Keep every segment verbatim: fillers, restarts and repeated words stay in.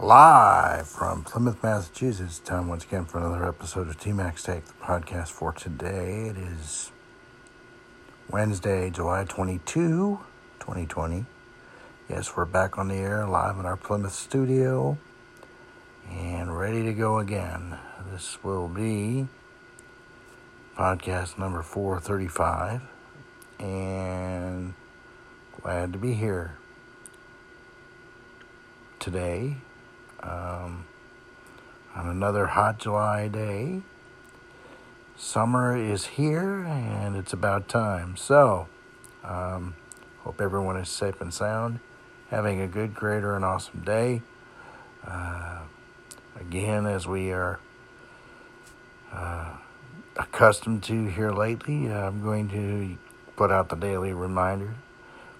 Live from Plymouth, Massachusetts. Time once again for another episode of T-Max Take, the podcast for today. It is Wednesday, July twenty-second, twenty twenty. Yes, we're back on the air, live in our Plymouth studio, and ready to go again. This will be podcast number four thirty-five, and glad to be here today. Um, on another hot July day. Summer is here, and it's about time. So, um, hope everyone is safe and sound, having a good, great, or an awesome day. Uh, again, as we are uh, accustomed to here lately, I'm going to put out the daily reminder.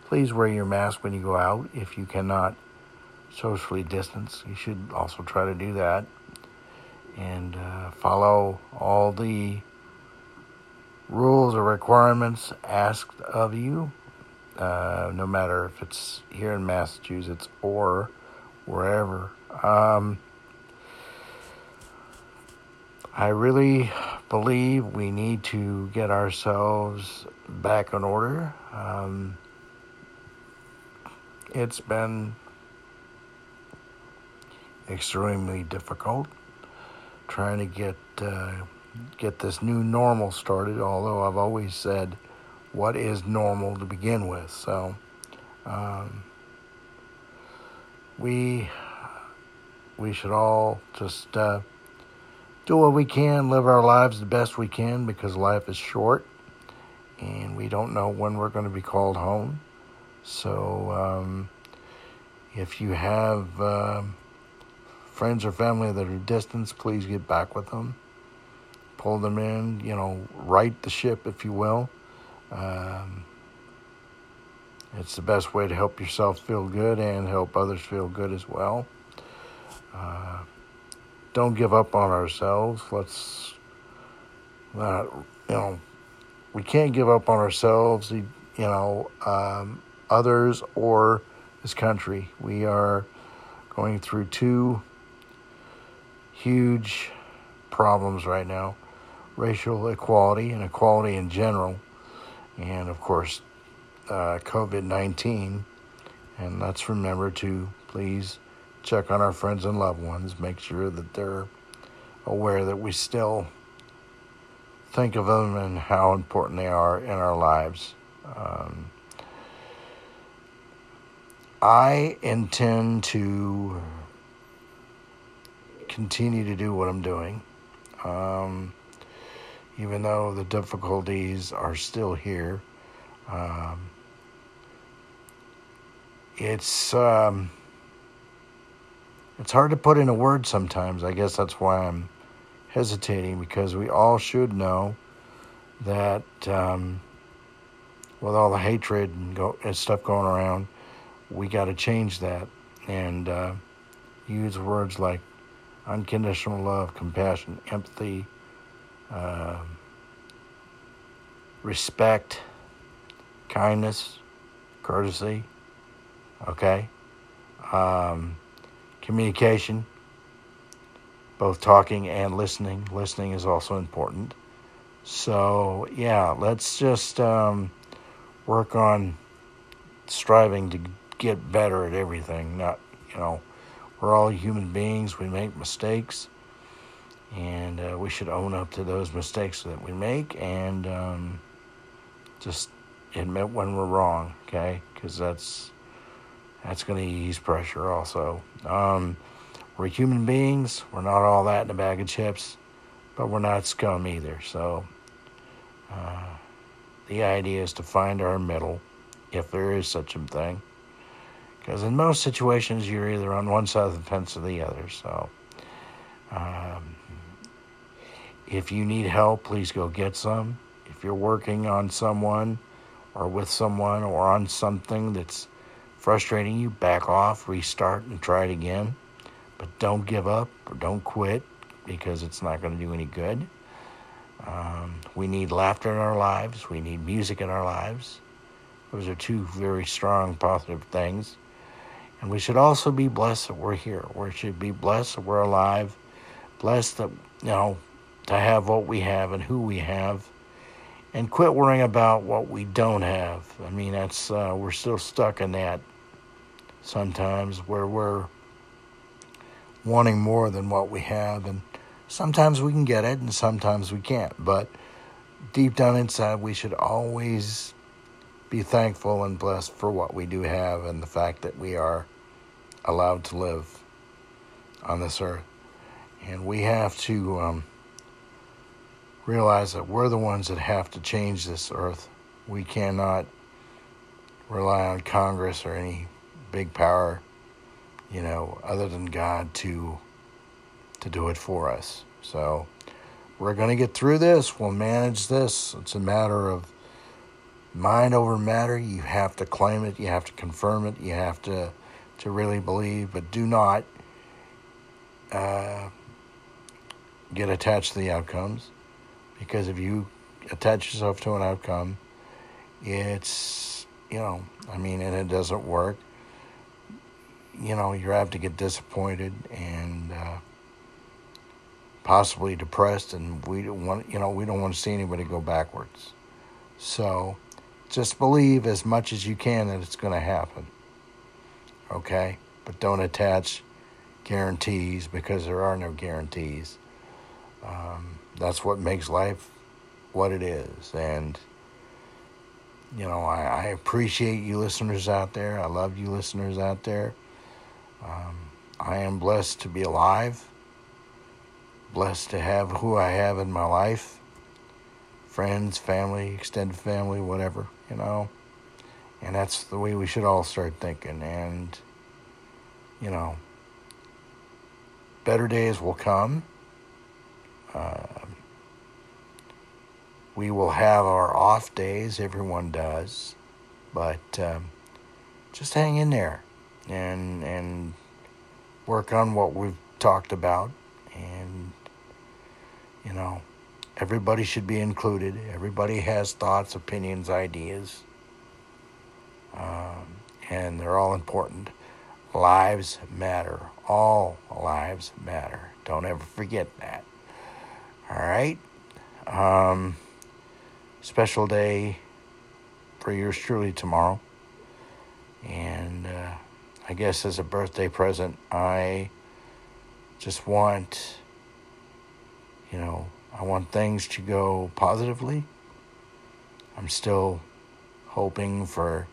Please wear your mask when you go out. If you cannot socially distance, you should also try to do that, and uh, follow all the rules or requirements asked of you, uh, no matter if it's here in Massachusetts or wherever. Um, I really believe we need to get ourselves back in order. Um, it's been extremely difficult trying to get uh, get this new normal started, although I've always said, what is normal to begin with? So um, we we should all just uh, do what we can, live our lives the best we can, because life is short and we don't know when we're going to be called home. So um, if you have uh, friends or family that are distant, please get back with them. Pull them in, you know, right the ship, if you will. Um, it's the best way to help yourself feel good and help others feel good as well. Uh, don't give up on ourselves. Let's, uh, you know, we can't give up on ourselves, you know, um, others, or this country. We are going through two huge problems right now: racial equality and equality in general, and of course uh, COVID nineteen. And let's remember to please check on our friends and loved ones, make sure that they're aware that we still think of them and how important they are in our lives. Um, I intend to continue to do what I'm doing, um, even though the difficulties are still here. Um, it's um, it's hard to put in a word sometimes. I guess that's why I'm hesitating, because we all should know that um, with all the hatred and, go, and stuff going around, we got to change that and uh, use words like unconditional love, compassion, empathy, uh, respect, kindness, courtesy, okay? Um, communication, both talking and listening. Listening is also important. So, yeah, let's just um, work on striving to get better at everything. Not, you know, we're all human beings. We make mistakes, and uh, we should own up to those mistakes that we make, and um, just admit when we're wrong, okay? Because that's that's going to ease pressure also. Um, we're human beings. We're not all that in a bag of chips, but we're not scum either. So uh, the idea is to find our middle, if there is such a thing. Because in most situations, you're either on one side of the fence or the other. So, um, if you need help, please go get some. If you're working on someone or with someone or on something that's frustrating you, back off, restart, and try it again. But don't give up or don't quit, because it's not going to do any good. Um, we need laughter in our lives. We need music in our lives. Those are two very strong, positive things. And we should also be blessed that we're here. We should be blessed that we're alive, blessed that, you know, to have what we have and who we have, and quit worrying about what we don't have. I mean, that's uh, we're still stuck in that sometimes, where we're wanting more than what we have, and sometimes we can get it and sometimes we can't. But deep down inside, we should always be thankful and blessed for what we do have and the fact that we are allowed to live on this earth. And we have to um, realize that we're the ones that have to change this earth. We cannot rely on Congress or any big power, you know, other than God to to do it for us. So we're going to get through this. We'll manage this. It's a matter of mind over matter. You have to claim it. You have to confirm it. You have to, to really believe. But do not uh, get attached to the outcomes. Because if you attach yourself to an outcome, it's, you know, I mean, and it doesn't work. You know, you have to get disappointed and uh, possibly depressed, and we don't want, you know, we don't want to see anybody go backwards. So just believe as much as you can that it's going to happen, okay? But don't attach guarantees, because there are no guarantees. Um, that's what makes life what it is. And, you know, I, I appreciate you listeners out there. I love you listeners out there. Um, I am blessed to be alive, blessed to have who I have in my life, friends, family, extended family, whatever, you know. And that's the way we should all start thinking. And, you know, better days will come. Uh, we will have our off days, everyone does, but um, just hang in there. And and work on what we've talked about. And, you know, everybody should be included. Everybody has thoughts, opinions, ideas. Um, and they're all important. Lives matter. All lives matter. Don't ever forget that. All right? Um, special day for yours truly tomorrow. And uh, I guess as a birthday present, I just want, you know, I want things to go positively. I'm still hoping for,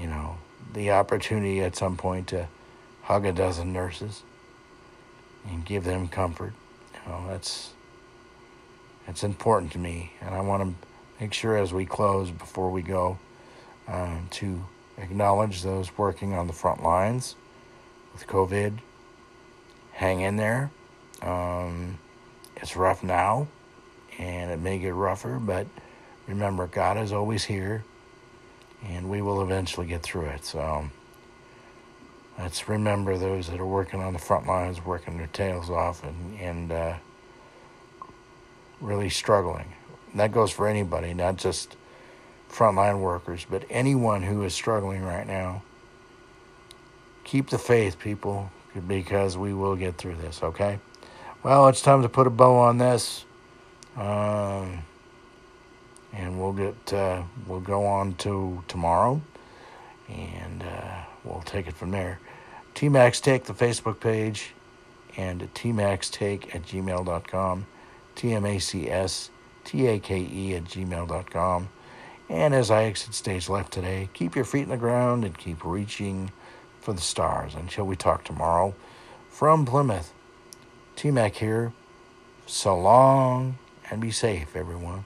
you know, the opportunity at some point to hug a dozen nurses and give them comfort. You know, that's, that's important to me. And I want to make sure as we close, before we go, um, to acknowledge those working on the front lines with COVID. Hang in there. Um, it's rough now, and it may get rougher, but remember, God is always here, and we will eventually get through it. So let's remember those that are working on the front lines, working their tails off, and, and uh, really struggling. And that goes for anybody, not just frontline workers, but anyone who is struggling right now. Keep the faith, people, because we will get through this, okay? Well, it's time to put a bow on this. Um, and we'll get, uh, we'll go on to tomorrow, and uh, we'll take it from there. T-Max Take, the Facebook page, and tmaxtake at gmail dot com, T M A C S T A K E at gmail dot com. And as I exit stage left today, keep your feet in the ground and keep reaching for the stars. Until we talk tomorrow, from Plymouth, T-Mac here. So long, and be safe, everyone.